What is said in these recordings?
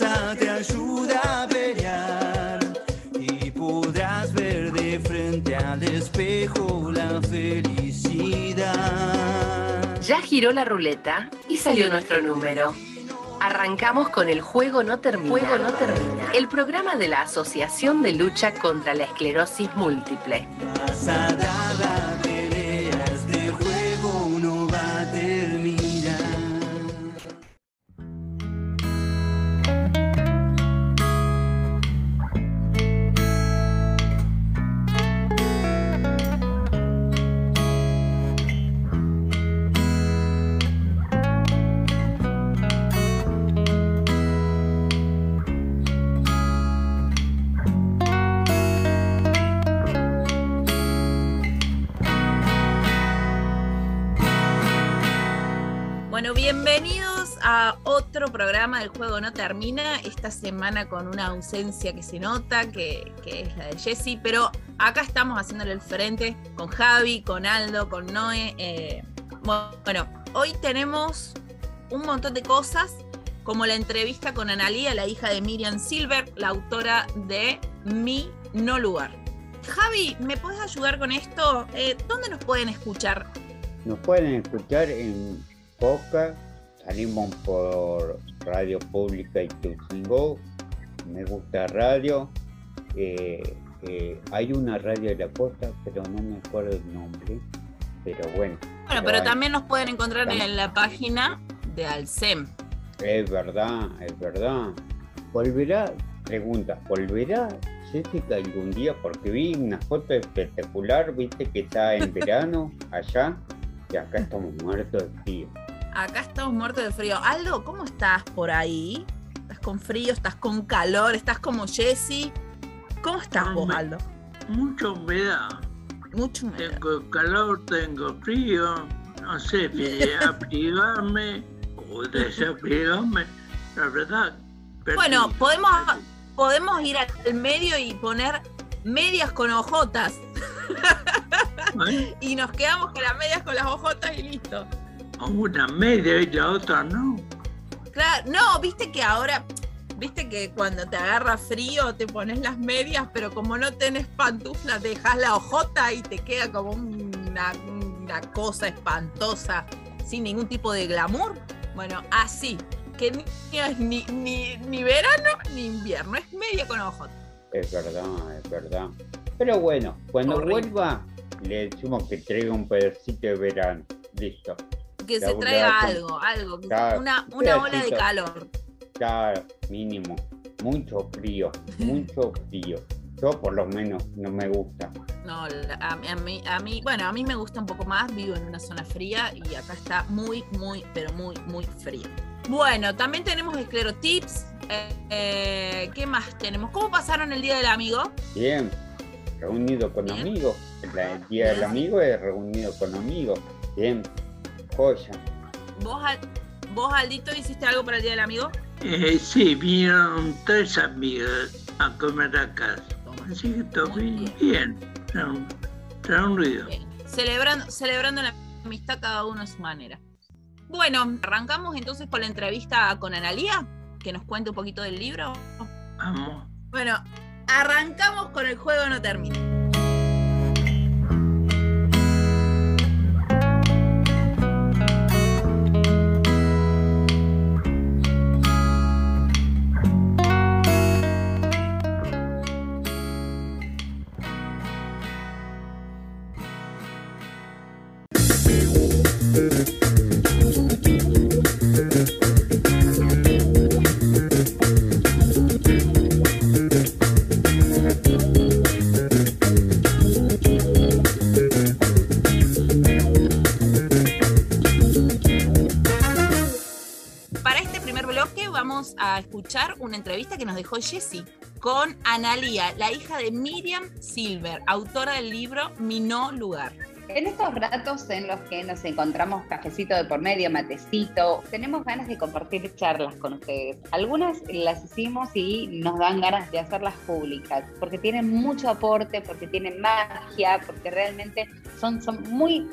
fuerza te ayuda a pelear y podrás ver de frente al espejo la felicidad. Ya giró la ruleta y salió nuestro número. Arrancamos con El Juego No Termina. El programa de la Asociación de Lucha contra la Esclerosis Múltiple. Vas a dar la pelea, este juego no va a terminar. Bienvenidos a otro programa del Juego No Termina, esta semana con una ausencia que se nota, que es la de Jessy, pero acá estamos haciéndole el frente con Javi, con Aldo, con Noé. Bueno, hoy tenemos un montón de cosas, como la entrevista con Analía, la hija de Myriam Silber, la autora de Mi No Lugar. Javi, ¿me puedes ayudar con esto? ¿Dónde nos pueden escuchar? Nos pueden escuchar en Pocah, salimos por Radio Pública y Tuxingó, Me Gusta Radio, hay una radio de la costa, pero no me acuerdo el nombre, pero bueno. Bueno, pero también nos pueden encontrar en la página de Alcem. Es verdad. ¿Volverá, Jessica, algún día? Porque vi una foto espectacular, viste que está en verano allá, y acá estamos muertos de frío. Aldo, ¿cómo estás por ahí? ¿Estás con frío? ¿Estás con calor? ¿Estás como Jessy? ¿Cómo estás vos, Aldo? Mucha humedad. Tengo calor, tengo frío. No sé si abrigarme o desabrigarme. La verdad. Bueno, podemos ir al medio y poner medias con hojotas. ¿Eh? Y nos quedamos con las medias con las hojotas y listo. Una media y la otra no. Claro, no, viste que cuando te agarra frío te pones las medias, pero como no tenés pantufla, te dejás la hojota y te queda como una cosa espantosa, sin ningún tipo de glamour. Bueno, así, que ni verano ni invierno, es media con hojota. Es verdad. Pero bueno, cuando vuelva, le decimos que traiga un pedacito de verano. Listo. Que se traiga algo, claro, una ola de calor. Claro, mínimo. Mucho frío. Yo por lo menos no me gusta. No, a mí me gusta un poco más, vivo en una zona fría y acá está muy frío. Bueno, también tenemos esclerotips. ¿Qué más tenemos? ¿Cómo pasaron el Día del Amigo? Bien, reunido con amigos. El Día del Amigo es reunido con amigos. Bien. Joya. ¿Vos, Aldito, hiciste algo para el Día del Amigo? Sí, vinieron 3 amigas a comer a casa. Así que todo bien. Reunido. Celebrando la amistad cada uno a su manera. Bueno, arrancamos entonces con la entrevista con Analía, que nos cuente un poquito del libro. Vamos. Bueno, arrancamos con El Juego No Termina. Escuchar una entrevista que nos dejó Jessy con Analía, la hija de Myriam Silber, autora del libro Mi No Lugar. En estos ratos en los que nos encontramos cafecito de por medio, matecito, tenemos ganas de compartir charlas con ustedes. Algunas las hicimos y nos dan ganas de hacerlas públicas, porque tienen mucho aporte, porque tienen magia, porque realmente son muy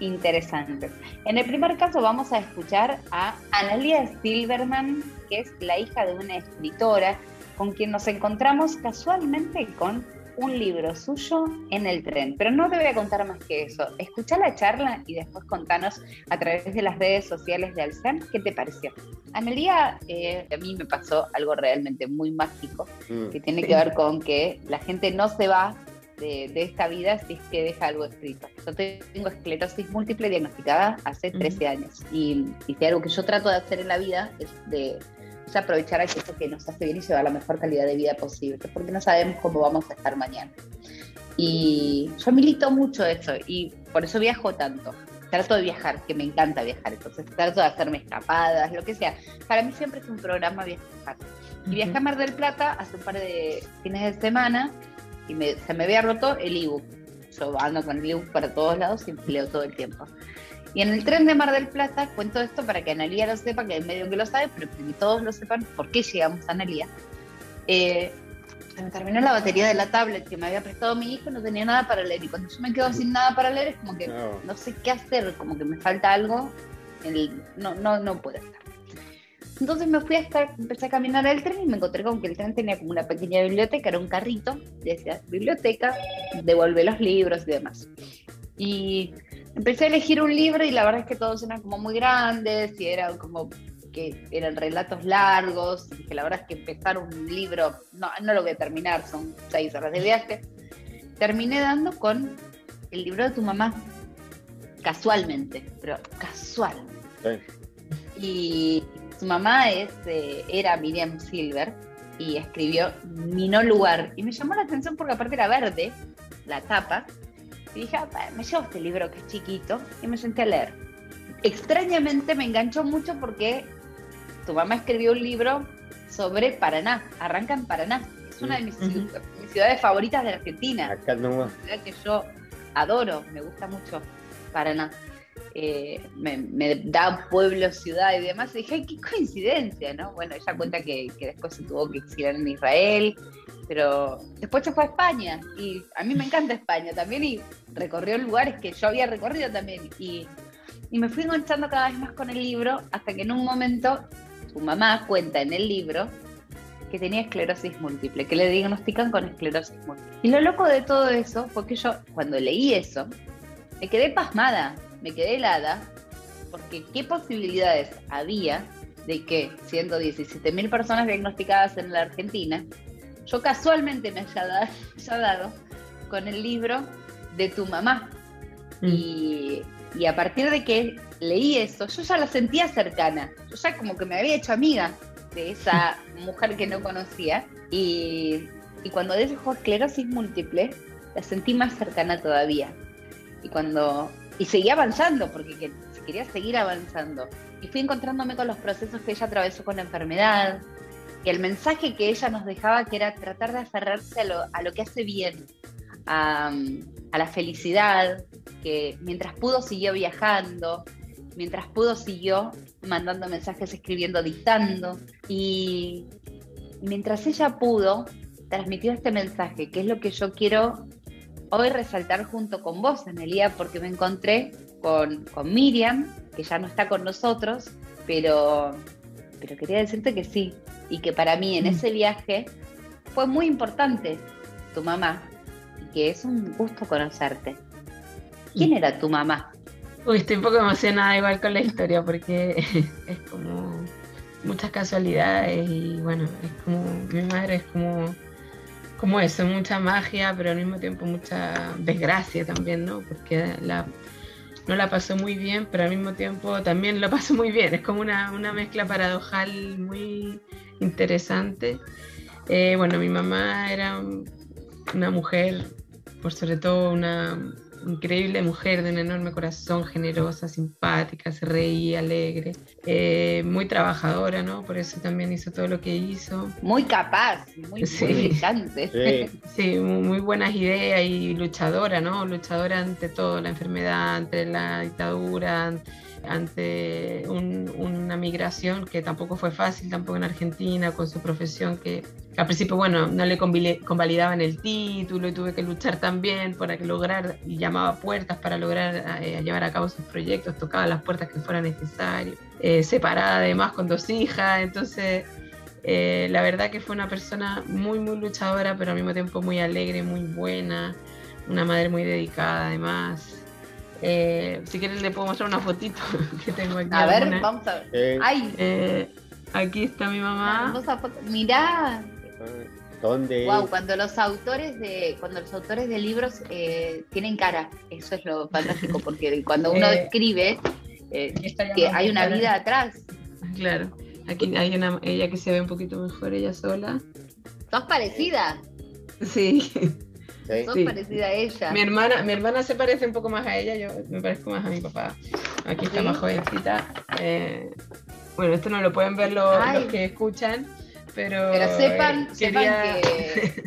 interesantes. En el primer caso vamos a escuchar a Analía Silber, que es la hija de una escritora con quien nos encontramos casualmente con un libro suyo en el tren. Pero no te voy a contar más que eso. Escuchá la charla y después contanos a través de las redes sociales de Alcem qué te pareció. Analía, a mí me pasó algo realmente muy mágico que tiene que ver con que la gente no se va de esta vida si es que deja algo escrito. Yo tengo esclerosis múltiple diagnosticada hace 13 años y algo que yo trato de hacer en la vida es de aprovechar aquello que nos hace bien y llevar la mejor calidad de vida posible, porque no sabemos cómo vamos a estar mañana. Y yo milito mucho eso y por eso viajo tanto. Trato de viajar, que me encanta viajar, entonces trato de hacerme escapadas, lo que sea. Para mí siempre es un programa viajar. Y viajé a Mar del Plata hace un par de fines de semana y se me había roto el ebook. Yo ando con el ebook para todos lados y leo todo el tiempo. Y en el tren de Mar del Plata, cuento esto para que Analía lo sepa, que hay medio que lo sabe, pero que todos lo sepan por qué llegamos a Analía. Se me terminó la batería de la tablet que me había prestado mi hijo, no tenía nada para leer. Y cuando yo me quedo sin nada para leer, es como que no sé qué hacer, como que me falta algo. No puedo estar. Entonces me fui empecé a caminar al tren y me encontré con que el tren tenía como una pequeña biblioteca, era un carrito, decía biblioteca, devolver los libros y demás. Y empecé a elegir un libro y la verdad es que todos eran como muy grandes y eran como que eran relatos largos y que la verdad es que empezar un libro, no lo voy a terminar, son 6 horas de viaje. Terminé dando con el libro de tu mamá, casualmente, pero casual. Sí. Y su mamá era Myriam Silber y escribió Mi no lugar. Y me llamó la atención porque aparte era verde, la tapa. Y dije, me llevo este libro que es chiquito y me senté a leer. Extrañamente me enganchó mucho porque tu mamá escribió un libro sobre Paraná, arranca en Paraná. Es una de mis ciudades favoritas de Argentina. Acá nomás. Una ciudad que yo adoro, me gusta mucho Paraná. Me da pueblo, ciudad y demás. Y dije, ay, qué coincidencia, ¿no? Bueno, ella cuenta que después se tuvo que exiliar en Israel, pero después se fue a España y a mí me encanta España también y recorrió lugares que yo había recorrido también y me fui enganchando cada vez más con el libro hasta que en un momento su mamá cuenta en el libro que tenía esclerosis múltiple, que le diagnostican con esclerosis múltiple. Y lo loco de todo eso fue que yo, cuando leí eso, me quedé pasmada, me quedé helada, porque qué posibilidades había de que 117.000 personas diagnosticadas en la Argentina yo casualmente me haya dado con el libro de tu mamá. Y a partir de que leí eso, yo ya la sentía cercana. Yo ya como que me había hecho amiga de esa mujer que no conocía. Y cuando dijo esclerosis múltiple, la sentí más cercana todavía. Y seguí avanzando, porque quería seguir avanzando. Y fui encontrándome con los procesos que ella atravesó con la enfermedad. Y el mensaje que ella nos dejaba, que era tratar de aferrarse a lo que hace bien, a la felicidad, que mientras pudo siguió viajando, mientras pudo siguió mandando mensajes, escribiendo, dictando, y mientras ella pudo transmitir este mensaje, que es lo que yo quiero hoy resaltar junto con vos, Analía, porque me encontré con Myriam, que ya no está con nosotros, pero quería decirte que sí, y que para mí en ese viaje fue muy importante tu mamá, y que es un gusto conocerte. ¿Quién era tu mamá? Uy, estoy un poco emocionada igual con la historia, porque es como muchas casualidades, y bueno, es como, mi madre es como eso, mucha magia, pero al mismo tiempo mucha desgracia también, ¿no? Porque no la pasó muy bien, pero al mismo tiempo también lo pasó muy bien. Es como una mezcla paradojal muy interesante. Bueno, mi mamá era una mujer, por sobre todo una increíble mujer de un enorme corazón, generosa, simpática, se reía, alegre, muy trabajadora, ¿no? Por eso también hizo todo lo que hizo. Muy capaz, muy brillante. Sí, sí, muy buenas ideas y luchadora, ¿no? Luchadora ante todo, la enfermedad, ante la dictadura, ante una migración que tampoco fue fácil, tampoco en Argentina, con su profesión que al principio, bueno, no le convalidaban el título y tuve que luchar también para que lograr, y llamaba puertas para lograr llevar a cabo sus proyectos, tocaba las puertas que fuera necesario, separada además con 2 hijas, entonces la verdad que fue una persona muy, muy luchadora, pero al mismo tiempo muy alegre, muy buena, una madre muy dedicada además. Si quieren le puedo mostrar una fotito que tengo aquí. A ver, alguna. Vamos a ver. Ay. Aquí está mi mamá. Mirá. ¿Dónde? Wow, cuando los autores de libros tienen cara, eso es lo fantástico, porque cuando uno escribe que hay una cara, vida atrás. Claro. Aquí hay una, ella que se ve un poquito mejor ella sola. ¿Sos parecida? Sí. ¿Sí? Sos parecida a ella. Mi hermana se parece un poco más a ella, yo me parezco más a mi papá. Aquí está más jovencita. Bueno, esto no lo pueden ver los que escuchan, pero sepan que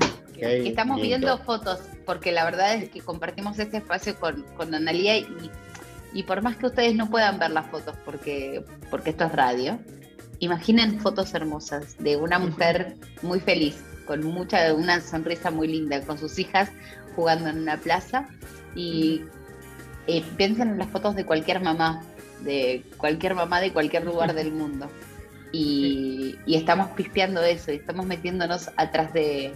estamos viendo fotos, porque la verdad es que compartimos este espacio con Analía y por más que ustedes no puedan ver las fotos, porque esto es radio, imaginen fotos hermosas de una mujer muy feliz, con una sonrisa muy linda, con sus hijas jugando en una plaza, y piensen en las fotos de cualquier mamá, de cualquier lugar del mundo, y estamos pispeando eso, y estamos metiéndonos atrás de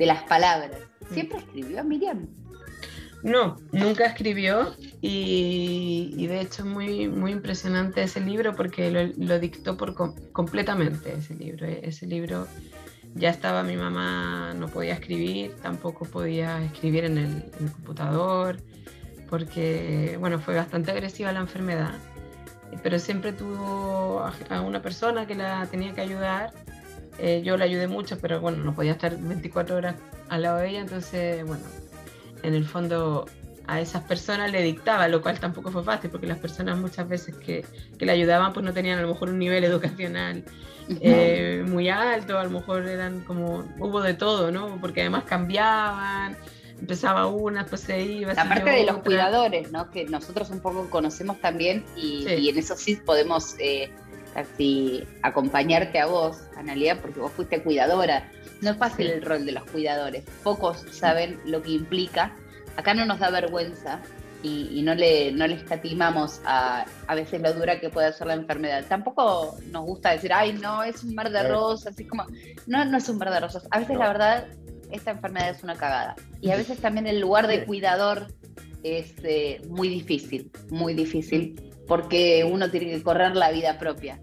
las palabras. ¿Siempre escribió Myriam? No, nunca escribió, y de hecho es muy, muy impresionante ese libro, porque lo dictó completamente ese libro. Ese libro ya estaba, mi mamá no podía escribir, tampoco podía escribir en el computador, porque bueno, fue bastante agresiva la enfermedad, pero siempre tuvo a una persona que la tenía que ayudar. Yo la ayudé mucho, pero bueno, no podía estar 24 horas al lado de ella, entonces bueno, en el fondo a esas personas le dictaba, lo cual tampoco fue fácil, porque las personas muchas veces que le ayudaban pues no tenían a lo mejor un nivel educacional muy alto, a lo mejor eran como, hubo de todo, ¿no? Porque además cambiaban, empezaba una, después se iba. La parte de los cuidadores, ¿no? Que nosotros un poco conocemos también, y en eso sí podemos casi acompañarte a vos, Analía, porque vos fuiste cuidadora. No es fácil el rol de los cuidadores, pocos saben lo que implica. Acá no nos da vergüenza y no le escatimamos a veces lo dura que puede ser la enfermedad. Tampoco nos gusta decir, ay, no, es un mar de rosas, así como, no es un mar de rosas. A veces la verdad, esta enfermedad es una cagada. Y a veces también el lugar de cuidador es muy difícil, porque uno tiene que correr la vida propia.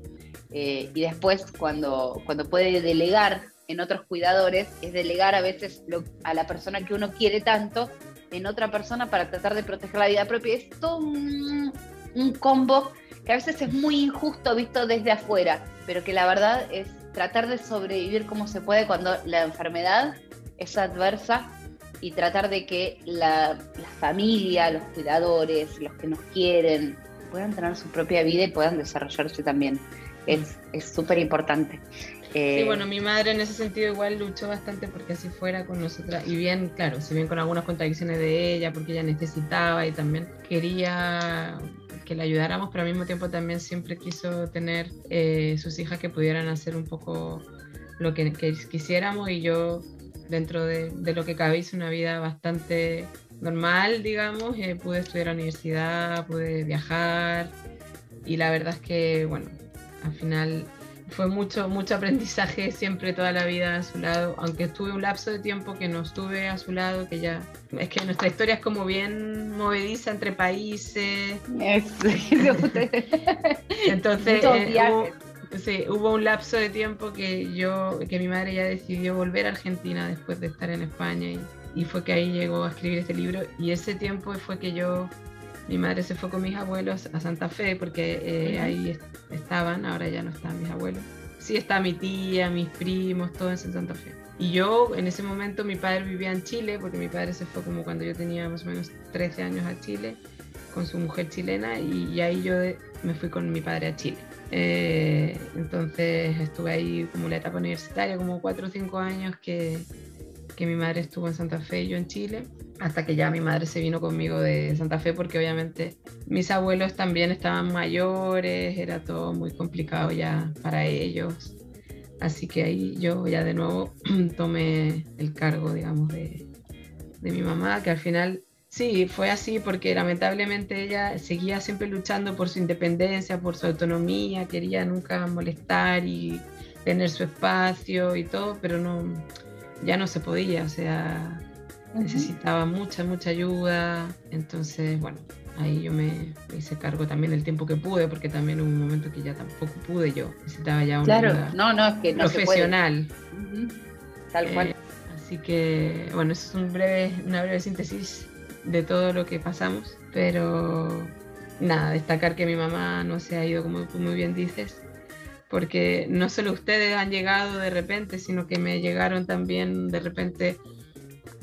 Y después cuando puede delegar en otros cuidadores, es delegar a veces a la persona que uno quiere tanto en otra persona para tratar de proteger la vida propia. Es todo un combo que a veces es muy injusto visto desde afuera, pero que la verdad es tratar de sobrevivir como se puede cuando la enfermedad es adversa, y tratar de que la familia, los cuidadores, los que nos quieren, puedan tener su propia vida y puedan desarrollarse también. Es súper importante. Sí, bueno, mi madre en ese sentido igual luchó bastante porque así fuera con nosotras, y bien, claro, si bien con algunas contradicciones de ella, porque ella necesitaba y también quería que la ayudáramos, pero al mismo tiempo también siempre quiso tener sus hijas que pudieran hacer un poco lo que quisiéramos, y yo dentro de lo que cabe hice una vida bastante normal, digamos. Pude estudiar a la universidad, pude viajar, y la verdad es que, bueno, al final fue mucho aprendizaje siempre, toda la vida a su lado, aunque estuve un lapso de tiempo que no estuve a su lado, que ya... Es que nuestra historia es como bien movediza entre países. Entonces, hubo un lapso de tiempo que mi madre ya decidió volver a Argentina después de estar en España, y fue que ahí llegó a escribir este libro, y ese tiempo fue que mi madre se fue con mis abuelos a Santa Fe, porque ahí estaban, ahora ya no están mis abuelos. Sí, está mi tía, mis primos, todo eso en Santa Fe. Y yo, en ese momento, mi padre vivía en Chile, porque mi padre se fue como cuando yo tenía más o menos 13 años a Chile, con su mujer chilena, y ahí yo me fui con mi padre a Chile. Entonces estuve ahí como la etapa universitaria, como 4 o 5 años que mi madre estuvo en Santa Fe y yo en Chile, hasta que ya mi madre se vino conmigo de Santa Fe, porque obviamente mis abuelos también estaban mayores, era todo muy complicado ya para ellos. Así que ahí yo ya de nuevo tomé el cargo, digamos, de mi mamá, que al final sí, fue así porque lamentablemente ella seguía siempre luchando por su independencia, por su autonomía, quería nunca molestar y tener su espacio y todo, pero no, ya no se podía, o sea, uh-huh. necesitaba mucha ayuda, entonces bueno, ahí yo me hice cargo también del tiempo que pude, porque también hubo un momento que ya tampoco pude yo, necesitaba ya una ayuda profesional. Uh-huh. Tal cual. Así que, bueno, eso es una breve síntesis de todo lo que pasamos, pero nada, destacar que mi mamá no se ha ido, como tú muy bien dices, porque no solo ustedes han llegado de repente, sino que me llegaron también de repente.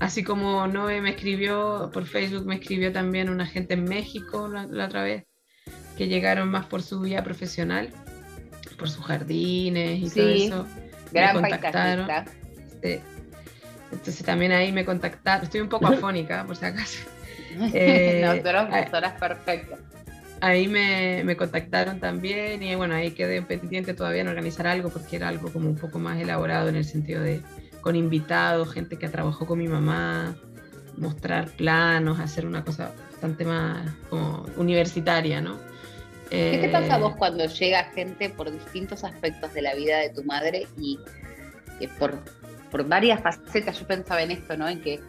Así como Noé me escribió por Facebook, me escribió también una gente en México la otra vez, que llegaron más por su vía profesional, por sus jardines y sí, todo eso. Gran paisajista. Sí. Entonces también ahí me contactaron. Estoy un poco afónica, por si acaso. Nosotras perfectas. Ahí me contactaron también y bueno, ahí quedé pendiente todavía en organizar algo, porque era algo como un poco más elaborado en el sentido de con invitados, gente que trabajó con mi mamá, mostrar planos, hacer una cosa bastante más como universitaria, ¿no? ¿Qué te pasa a vos cuando llega gente por distintos aspectos de la vida de tu madre y por varias facetas? Yo pensaba en esto, ¿no? En que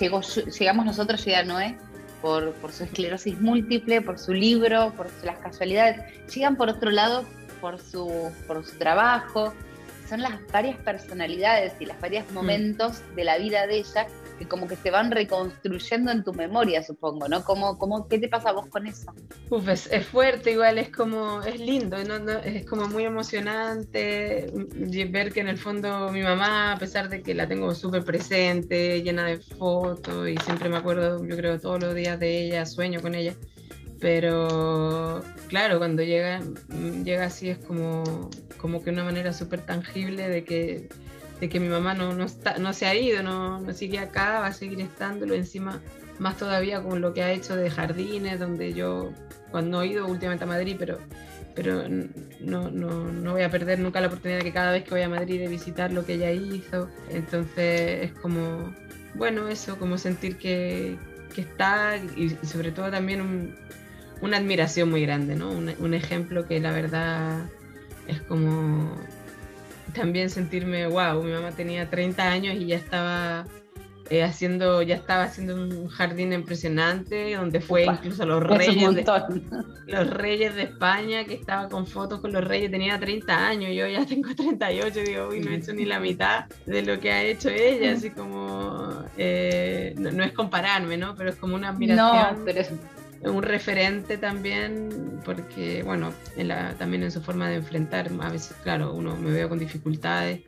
llegamos nosotros, llega Noé, por su esclerosis múltiple, por su libro, por las casualidades. Llegan por otro lado, por su trabajo. Son las varias personalidades y los varios momentos de la vida de ella que como que se van reconstruyendo en tu memoria, supongo, ¿no? ¿Qué te pasa a vos con eso? Uf, es fuerte, igual es como, es lindo, ¿no? Es como muy emocionante ver que en el fondo mi mamá, a pesar de que la tengo súper presente, llena de fotos y siempre me acuerdo, yo creo, todos los días de ella, sueño con ella, pero claro, cuando llega así es como que una manera súper tangible de que mi mamá no se ha ido, no sigue acá, va a seguir estándolo, encima más todavía con lo que ha hecho de jardines, donde yo, cuando no he ido últimamente a Madrid, pero no voy a perder nunca la oportunidad que cada vez que voy a Madrid de visitar lo que ella hizo. Entonces es como, bueno, eso, como sentir que está, y sobre todo también una admiración muy grande, ¿no? Un ejemplo que la verdad es como también sentirme, wow, mi mamá tenía 30 años y ya estaba haciendo un jardín impresionante, donde fue incluso los reyes de España, que estaba con fotos con los reyes, tenía 30 años, yo ya tengo 38, digo, uy, no he hecho ni la mitad de lo que ha hecho ella, así como, no es compararme, ¿no? Pero es como una admiración. No, pero un referente también, porque bueno, también en su forma de enfrentar, a veces claro, uno me veo con dificultades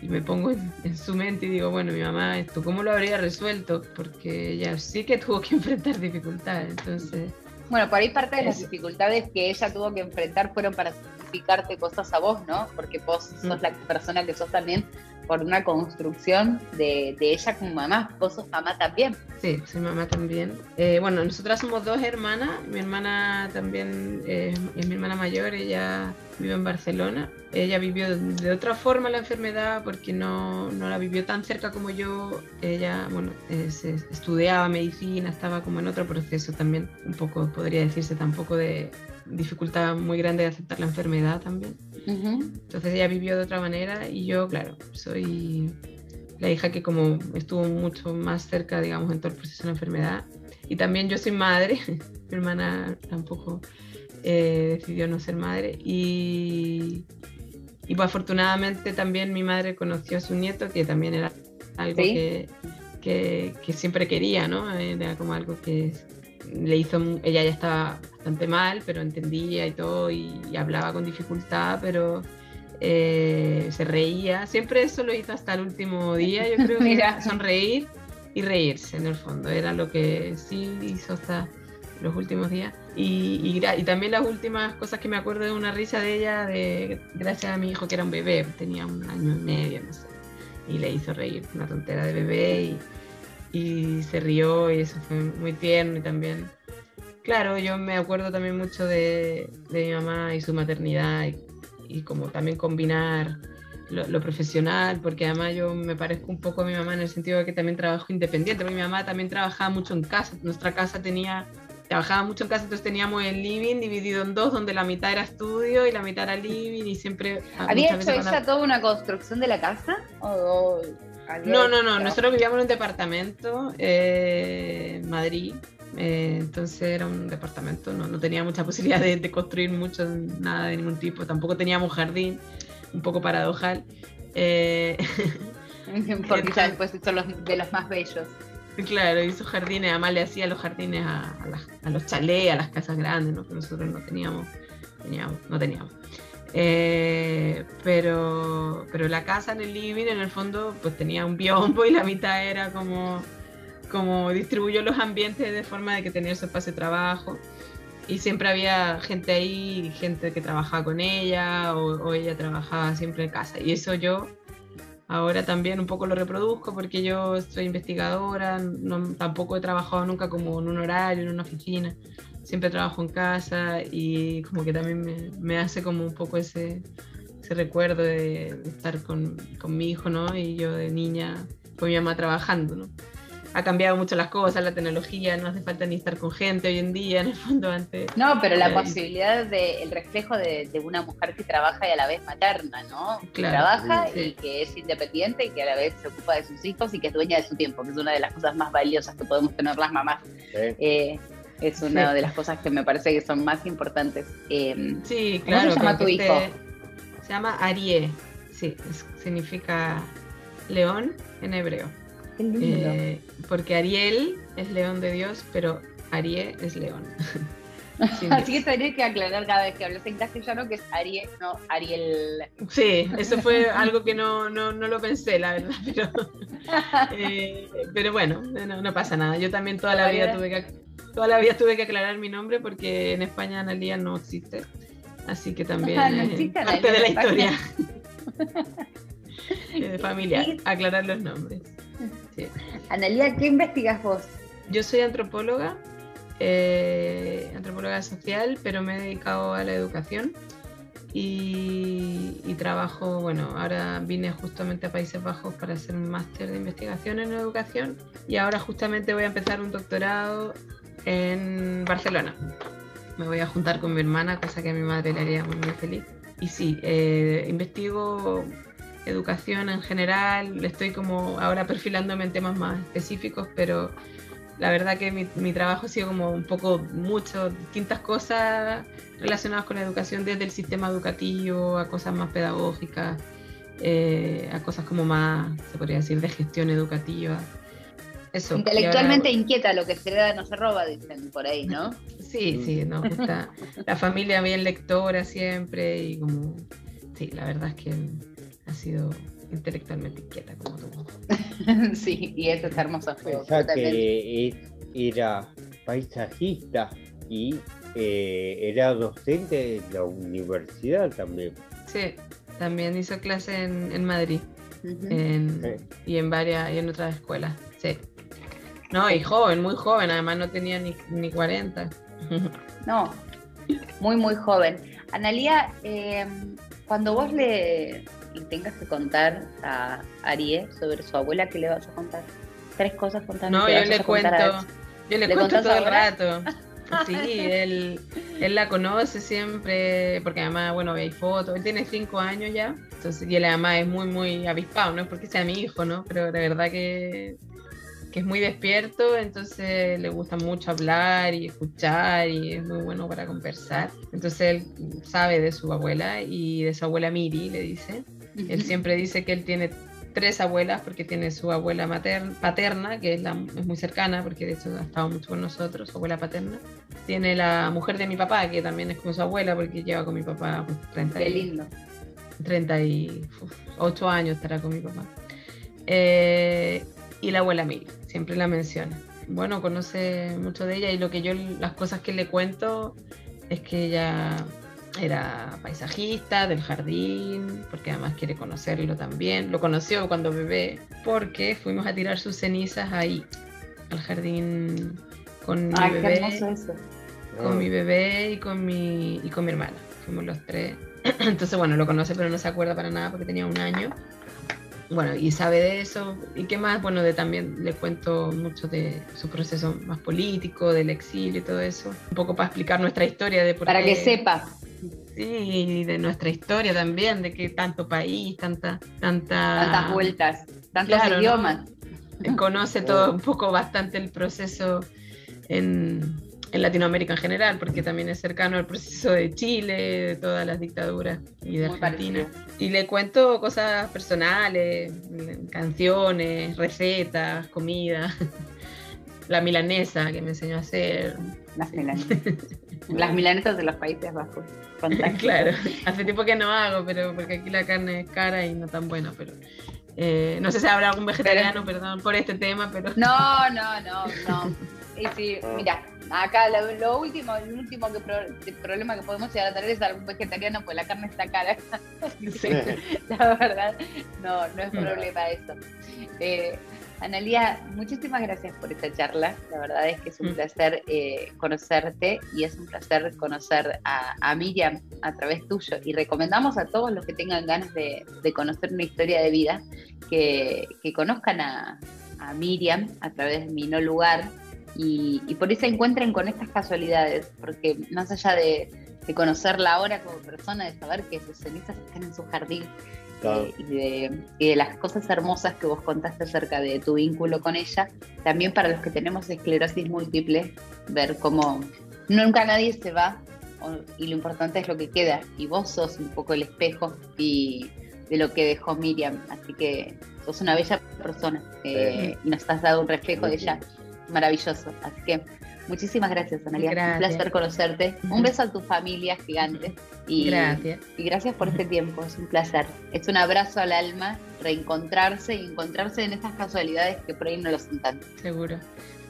y me pongo en su mente y digo, bueno, mi mamá esto, ¿cómo lo habría resuelto? Porque ella sí que tuvo que enfrentar dificultades, entonces... Bueno, por ahí parte de las dificultades que ella tuvo que enfrentar fueron para significarte cosas a vos, ¿no? Porque vos sos la persona que sos también por una construcción de ella como mamá. Vos sos mamá también. Sí, soy mamá también. Bueno, nosotras somos dos hermanas. Mi hermana también es mi hermana mayor. Ella vive en Barcelona. Ella vivió de otra forma la enfermedad porque no la vivió tan cerca como yo. Ella, bueno, estudiaba medicina, estaba como en otro proceso también. Un poco, podría decirse, tampoco de dificultad muy grande de aceptar la enfermedad también. Uh-huh. Entonces ella vivió de otra manera y yo, claro, soy la hija que como estuvo mucho más cerca, digamos, en todo el proceso de la enfermedad. Y también yo soy madre, mi hermana tampoco decidió no ser madre y pues afortunadamente también mi madre conoció a su nieto, que también era algo ¿sí? que siempre quería, ¿no? Era como algo que le hizo, ella ya estaba bastante mal, pero entendía y todo, y hablaba con dificultad, pero se reía, siempre eso lo hizo hasta el último día, yo creo que era sonreír y reírse en el fondo, era lo que sí hizo hasta los últimos días, y también las últimas cosas que me acuerdo de una risa de ella, gracias a mi hijo que era un bebé, tenía 1 año y medio, no sé, y le hizo reír, una tontera de bebé, y se rió y eso fue muy tierno. Y también, claro, yo me acuerdo también mucho de mi mamá y su maternidad y como también combinar lo profesional, porque además yo me parezco un poco a mi mamá en el sentido de que también trabajo independiente, porque mi mamá también trabajaba mucho en casa, nuestra casa trabajaba mucho en casa, entonces teníamos el living dividido en dos, donde la mitad era estudio y la mitad era living, y siempre... ¿Había hecho ella toda una construcción de la casa? ¿O no, nosotros vivíamos en un departamento en Madrid, entonces era un departamento, no tenía mucha posibilidad de construir mucho, nada de ningún tipo, tampoco teníamos jardín, un poco paradojal. Porque quizás después hizo de los más bellos. Claro, hizo jardines, además le hacía los jardines a los chalés, a las casas grandes, ¿no? Que nosotros no teníamos. Pero la casa en el living, en el fondo, pues tenía un biombo y la mitad era como distribuyó los ambientes de forma de que tenía su espacio de trabajo. Y siempre había gente ahí, gente que trabajaba con ella o ella trabajaba siempre en casa. Y eso yo ahora también un poco lo reproduzco porque yo soy investigadora, tampoco he trabajado nunca como en un horario, en una oficina. Siempre trabajo en casa y como que también me hace como un poco ese recuerdo de estar con mi hijo, ¿no? Y yo de niña con mi mamá trabajando, ¿no? Ha cambiado mucho las cosas, la tecnología, no hace falta ni estar con gente hoy en día, en el fondo antes... No, pero la posibilidad del reflejo de una mujer que trabaja y a la vez materna, ¿no? Claro, que trabaja sí. Y que es independiente y que a la vez se ocupa de sus hijos y que es dueña de su tiempo, que es una de las cosas más valiosas que podemos tener las mamás. Sí. Es una sí. de las cosas que me parece que son más importantes. Sí, claro. ¿Cómo se llama tu hijo? Se llama Arié, sí, significa león en hebreo. Porque Ariel es león de Dios, pero Arié es león. Así que tenés que aclarar cada vez que hablas en castellano que es Arié, no Ariel. Sí, eso fue algo que no lo pensé, la verdad, pero bueno, no pasa nada. Yo también toda la vida tuve que aclarar mi nombre porque en España Analía no existe, así que también existe parte de la historia familiar, aclarar los nombres. Sí. Analía, ¿qué investigas vos? Yo soy antropóloga social, pero me he dedicado a la educación y trabajo, bueno, ahora vine justamente a Países Bajos para hacer un máster de investigación en educación y ahora justamente voy a empezar un doctorado en Barcelona. Me voy a juntar con mi hermana, cosa que a mi madre le haría muy, muy feliz. Y sí, investigo... educación en general, estoy como ahora perfilándome en temas más específicos, pero la verdad que mi trabajo ha sido como un poco mucho, distintas cosas relacionadas con la educación, desde el sistema educativo a cosas más pedagógicas, a cosas como más, se podría decir, de gestión educativa. Eso, intelectualmente ahora... inquieta, lo que se le da no se roba, dicen por ahí, ¿no? sí, nos gusta. La familia bien lectora siempre y como, sí, la verdad es que... ha sido intelectualmente inquieta como tú. Sí, y eso es hermoso. Pensá que era paisajista y era docente de la universidad también. Sí, también hizo clases en Madrid. Uh-huh. Y en otras escuelas. Sí. No, y joven, muy joven, además no tenía ni 40. No, muy joven. Analía, cuando vos le... y tengas que contar a Arié sobre su abuela, ¿qué le vas a contar? 3 cosas contadas. No, yo le cuento todo el rato. Sí, él la conoce siempre, porque además, bueno, hay fotos, él tiene 5 años ya, entonces, y él además es muy, muy avispado, no es porque sea mi hijo, ¿no? Pero la verdad que es muy despierto, entonces le gusta mucho hablar y escuchar y es muy bueno para conversar. Entonces él sabe de su abuela y de su abuela Miri, le dice. Él siempre dice que él tiene 3 abuelas porque tiene su abuela paterna, que es muy cercana porque de hecho ha estado mucho con nosotros, su abuela paterna. Tiene la mujer de mi papá, que también es como su abuela porque lleva con mi papá pues, 38 años estará con mi papá. Y la abuela Miri, siempre la menciona. Bueno, conoce mucho de ella y las cosas que le cuento es que ella era paisajista del jardín, porque además quiere conocerlo también. Lo conoció cuando bebé, porque fuimos a tirar sus cenizas ahí, al jardín con mi bebé. Qué hermoso eso. con mi bebé y con mi hermana. Fuimos los tres. Entonces, bueno, lo conoce pero no se acuerda para nada porque tenía 1 año. Bueno, y sabe de eso. ¿Y qué más? Bueno, también les cuento mucho de su proceso más político, del exilio y todo eso. Un poco para explicar nuestra historia. De por para qué, que sepa. Sí, de nuestra historia también, de que tanto país, tantas vueltas, tantos idiomas. ¿No? Conoce todo un poco bastante el proceso en Latinoamérica en general, porque también es cercano al proceso de Chile, de todas las dictaduras y de Argentina. Y le cuento cosas personales, canciones, recetas, comida, la milanesa que me enseñó a hacer. Las milanesas. Las milanesas de los Países Bajos. Fantástico. Claro, hace tiempo que no hago, pero porque aquí la carne es cara y no tan buena, pero... no sé si habrá algún vegetariano, perdón, por este tema, pero... No. Y sí, mira, acá el último problema que podemos llegar a tener es algún vegetariano, pues la carne está cara. Sí. La verdad, no es problema eso. Analía, muchísimas gracias por esta charla. La verdad es que es un placer conocerte y es un placer conocer a Myriam a través tuyo. Y recomendamos a todos los que tengan ganas de conocer una historia de vida que conozcan a Myriam a través de Mi No Lugar y por ahí se encuentren con estas casualidades, porque más allá de conocerla ahora como persona, de saber que sus cenizas están en su jardín. Y de las cosas hermosas que vos contaste acerca de tu vínculo con ella, también para los que tenemos esclerosis múltiple, ver cómo nunca nadie se va y lo importante es lo que queda, y vos sos un poco el espejo y de lo que dejó Myriam, así que sos una bella persona y nos has dado un reflejo de ella maravilloso, así que muchísimas gracias, Analía, un placer conocerte, un beso a tu familia gigante y gracias por este tiempo, es un placer, es un abrazo al alma, reencontrarse y encontrarse en estas casualidades que por ahí no lo son tanto. Seguro,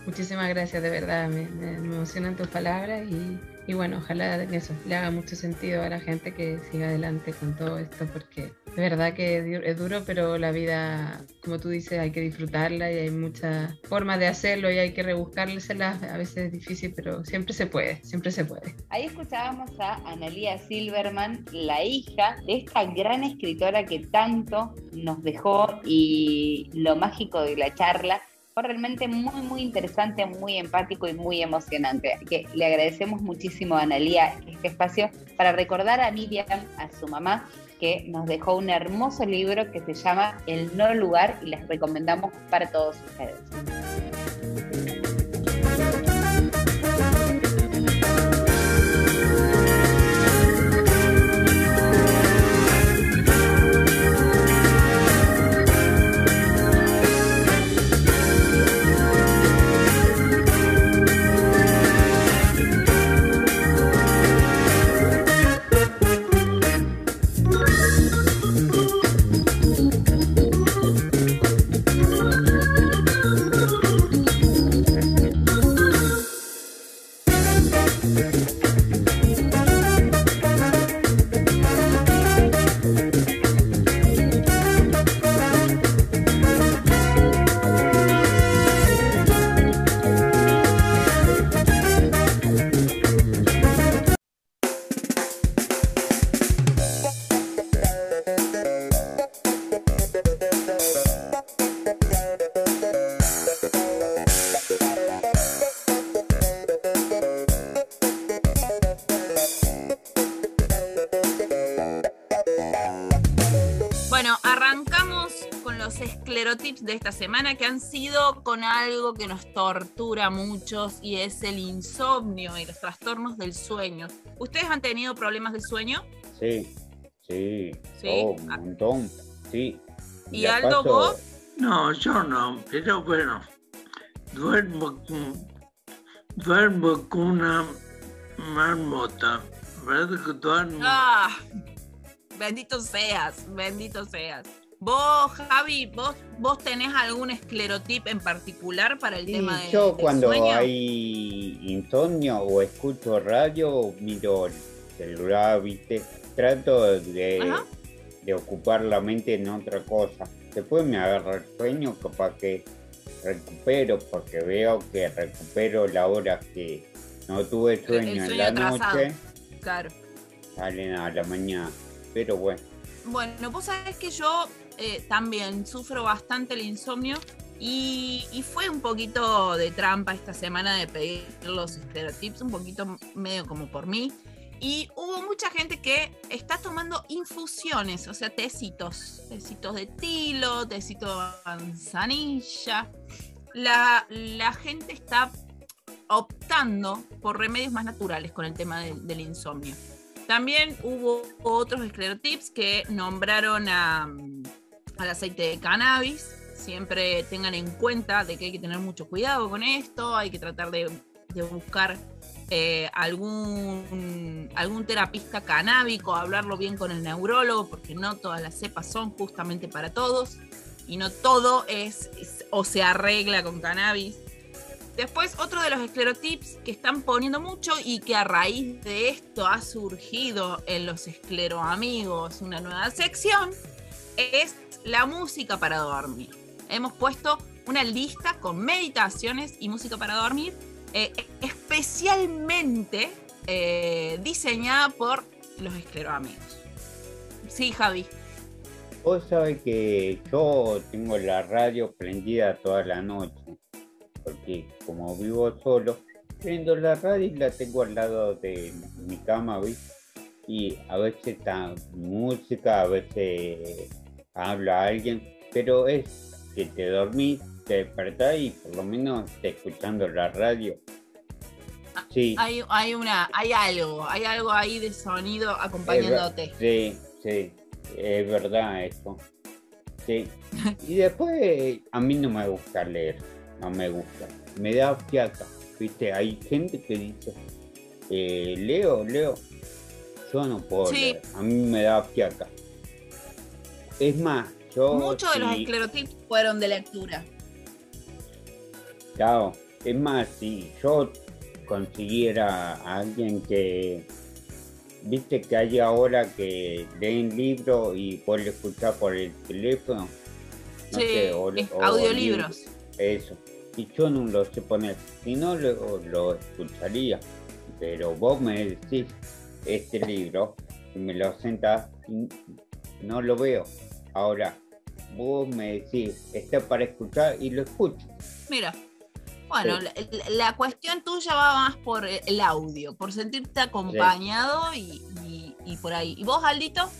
muchísimas gracias de verdad, me emocionan tus palabras y bueno, ojalá que eso le haga mucho sentido a la gente que siga adelante con todo esto, porque de verdad que es duro, pero la vida, como tú dices, hay que disfrutarla y hay muchas formas de hacerlo y hay que rebuscárselas, a veces es difícil, pero siempre se puede. Ahí escuchábamos a Analía Silberman, la hija de esta gran escritora que tanto nos dejó, y lo mágico de la charla fue realmente muy, muy interesante, muy empático y muy emocionante. Así que le agradecemos muchísimo a Analía este espacio para recordar a Myriam, a su mamá, que nos dejó un hermoso libro que se llama El No Lugar y les recomendamos para todos ustedes. Esclerotips de esta semana, que han sido con algo que nos tortura a muchos y es el insomnio y los trastornos del sueño. ¿Ustedes han tenido problemas del sueño? Sí. Un montón, sí. ¿Y Aldo, vos? No, yo no, pero bueno, duermo con una marmota, ¿verdad que duermo? ¡Ah! Bendito seas. Vos, Javi, ¿vos tenés algún esclerotip en particular para el tema del sueño? Yo cuando hay insomnio o escucho radio, miro el celular, ¿viste? Trato de ocupar la mente en otra cosa. Después me agarra el sueño, capaz que recupero, porque veo que recupero la hora que No tuve sueño en la noche. Claro. Salen a la mañana. Pero bueno. Bueno, vos sabés que yo también sufro bastante el insomnio y fue un poquito de trampa esta semana de pedir los esclerotips, un poquito medio como por mí. Y hubo mucha gente que está tomando infusiones, o sea, tecitos de tilo, tecito de manzanilla. La gente está optando por remedios más naturales con el tema del insomnio. También hubo otros esclerotips que nombraron al aceite de cannabis. Siempre tengan en cuenta de que hay que tener mucho cuidado con esto, hay que tratar de buscar algún terapista canábico, hablarlo bien con el neurólogo, porque no todas las cepas son justamente para todos y no todo es o se arregla con cannabis. Después, otro de los esclerotips que están poniendo mucho y que a raíz de esto ha surgido en los escleroamigos una nueva sección, es la música para dormir. Hemos puesto una lista con meditaciones y música para dormir, especialmente diseñada por los escleroamigos. Sí, Javi. Vos sabés que yo tengo la radio prendida toda la noche, porque como vivo solo, prendo la radio y la tengo al lado de mi cama, ¿viste? Y a veces está música, a veces habla alguien, pero es que te dormís, te despertás y por lo menos te escuchando la radio. Sí. Hay algo ahí de sonido acompañándote. Sí, es verdad eso. Sí. Y después a mí no me gusta leer, no me gusta. Me da fiaca, ¿viste? Hay gente que dice, leo. Yo no puedo leer, a mí me da fiaca. Es más, muchos de los esclerotips fueron de lectura. Claro, es más, si yo consiguiera a alguien que, viste que hay ahora que leen libros y pueden escuchar por el teléfono, no sé, o audiolibros. Eso, y yo no lo sé poner, si no lo escucharía, pero vos me decís, este libro, y me lo sentás y no lo veo. Ahora, vos me decís, está para escuchar y lo escucho. Mira, bueno, sí. la cuestión tuya va más por el audio, por sentirte acompañado y por ahí. ¿Y vos, Aldito?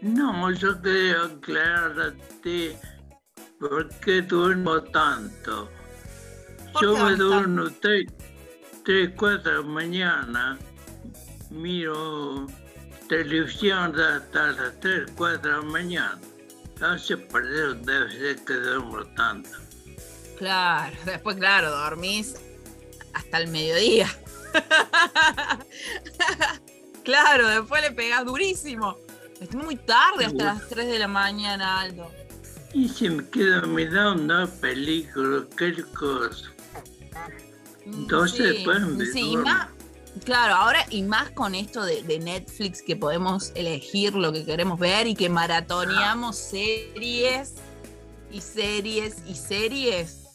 No, yo quería aclararte por qué duermo tanto. Yo me duermo 3, 4 de la mañana, miro televisión hasta las 3, 4 de la mañana. Entonces, por eso debe ser que duermo tanto. Claro, después, claro, dormís hasta el mediodía. Claro, después le pegás durísimo. Estoy muy tarde, hasta las 3 de la mañana, Aldo. Y se me queda mirando películas, qué cosa. Entonces, después me duermo. Claro, ahora y más con esto de Netflix, que podemos elegir lo que queremos ver y que maratoneamos series.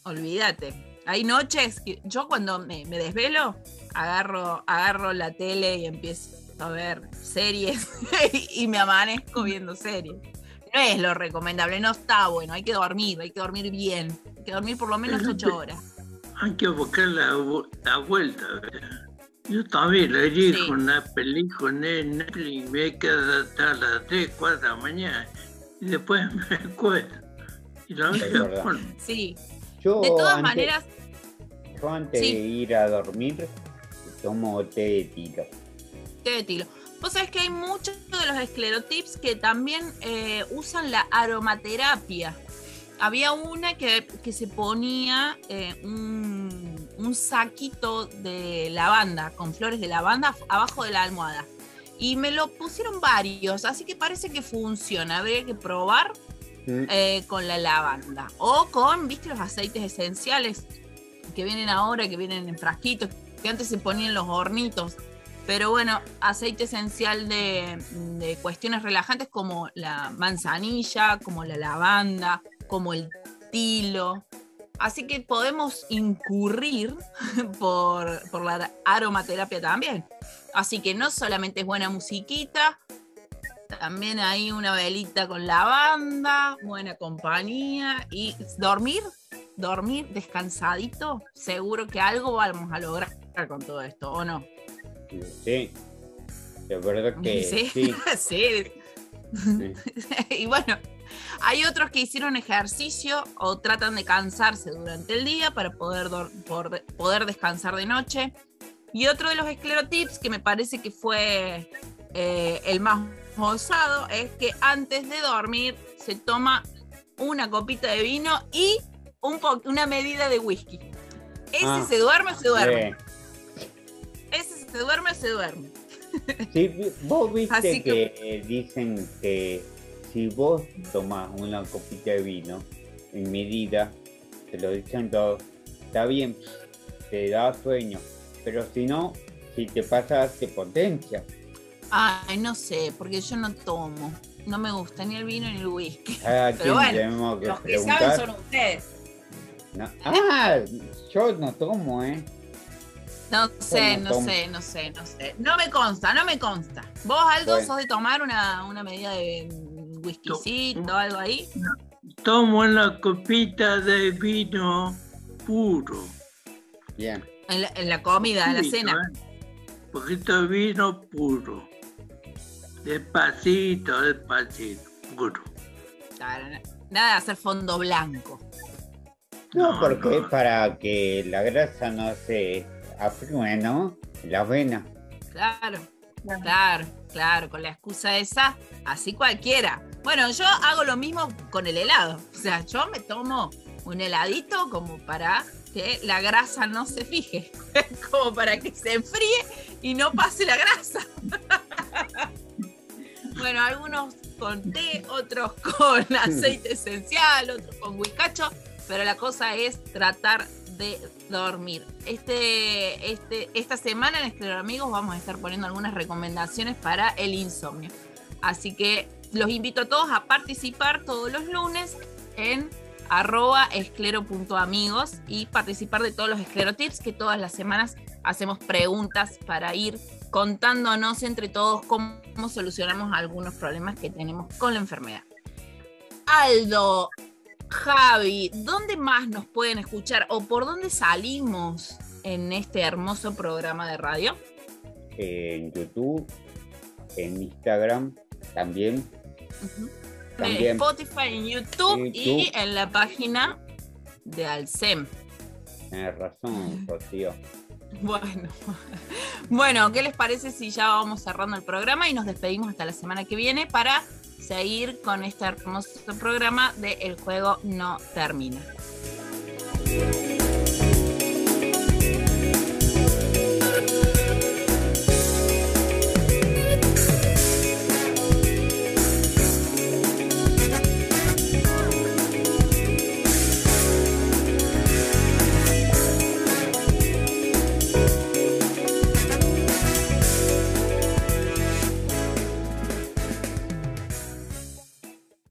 Olvídate. Hay noches que yo cuando me desvelo, agarro la tele y empiezo a ver series y me amanezco viendo series. No es lo recomendable, no está bueno. Hay que dormir bien. Hay que dormir por lo menos 8 horas. Hay que buscar la vuelta, ¿verdad? Yo también le dije una película en Netflix y me quedo hasta las 3, 4 de la mañana y después me acuerdo. Y la verdad. Sí. Yo de todas maneras. Yo antes de ir a dormir tomo té de tilo. Vos sabés que hay muchos de los esclerotips que también usan la aromaterapia. Había una que se ponía un saquito de lavanda, con flores de lavanda abajo de la almohada. Y me lo pusieron varios, así que parece que funciona. Habría que probar con la lavanda. O con, viste, los aceites esenciales que vienen ahora, que vienen en frasquitos, que antes se ponían en los hornitos. Pero bueno, aceite esencial de cuestiones relajantes como la manzanilla, como la lavanda, como el tilo. Así que podemos incurrir por la aromaterapia también. Así que no solamente es buena musiquita, también hay una velita con lavanda, buena compañía y dormir descansadito. Seguro que algo vamos a lograr con todo esto, ¿o no? Sí, de verdad que sí. Sí. Sí. Sí. Y bueno, hay otros que hicieron ejercicio o tratan de cansarse durante el día para poder descansar de noche. Y otro de los esclerotips, que me parece que fue el más osado, es que antes de dormir se toma una copita de vino y una medida de whisky. Ese se duerme o se duerme. Ese se duerme o se duerme. Sí, vos viste así que dicen que si vos tomás una copita de vino en medida, te lo dicen todos, está bien, te da sueño, pero si no, si te pasas, te potencia. Ay, no sé, porque yo no tomo, no me gusta ni el vino ni el whisky. Pero bueno, los que saben son ustedes. No. Yo no tomo, No sé. No me consta. ¿Vos algo sos de tomar una medida de whiskycito, algo ahí? No. Tomo la copita de vino puro. Bien. En la comida, en la cena. Un poquito de vino puro. Despacito, puro. Nada de hacer fondo blanco. No, porque es para que la grasa no se aflúe, ¿no? Las venas. Claro, con la excusa esa, así cualquiera. Bueno, yo hago lo mismo con el helado. O sea, yo me tomo un heladito como para que la grasa no se fije. Como para que se enfríe y no pase la grasa. Bueno, algunos con té, otros con aceite esencial, otros con huicacho. Pero la cosa es tratar de dormir. Esta semana en Esclero Amigos vamos a estar poniendo algunas recomendaciones para el insomnio. Así que los invito a todos a participar todos los lunes en @esclero.amigos y participar de todos los esclerotips, que todas las semanas hacemos preguntas para ir contándonos entre todos cómo solucionamos algunos problemas que tenemos con la enfermedad. Aldo, Javi, ¿dónde más nos pueden escuchar o por dónde salimos en este hermoso programa de radio? En YouTube, en Instagram también. En Spotify, en YouTube y en la página de Alcem. Tienes razón, Rocío. Bueno, ¿qué les parece si ya vamos cerrando el programa y nos despedimos hasta la semana que viene para seguir con este hermoso programa de El Juego No Termina?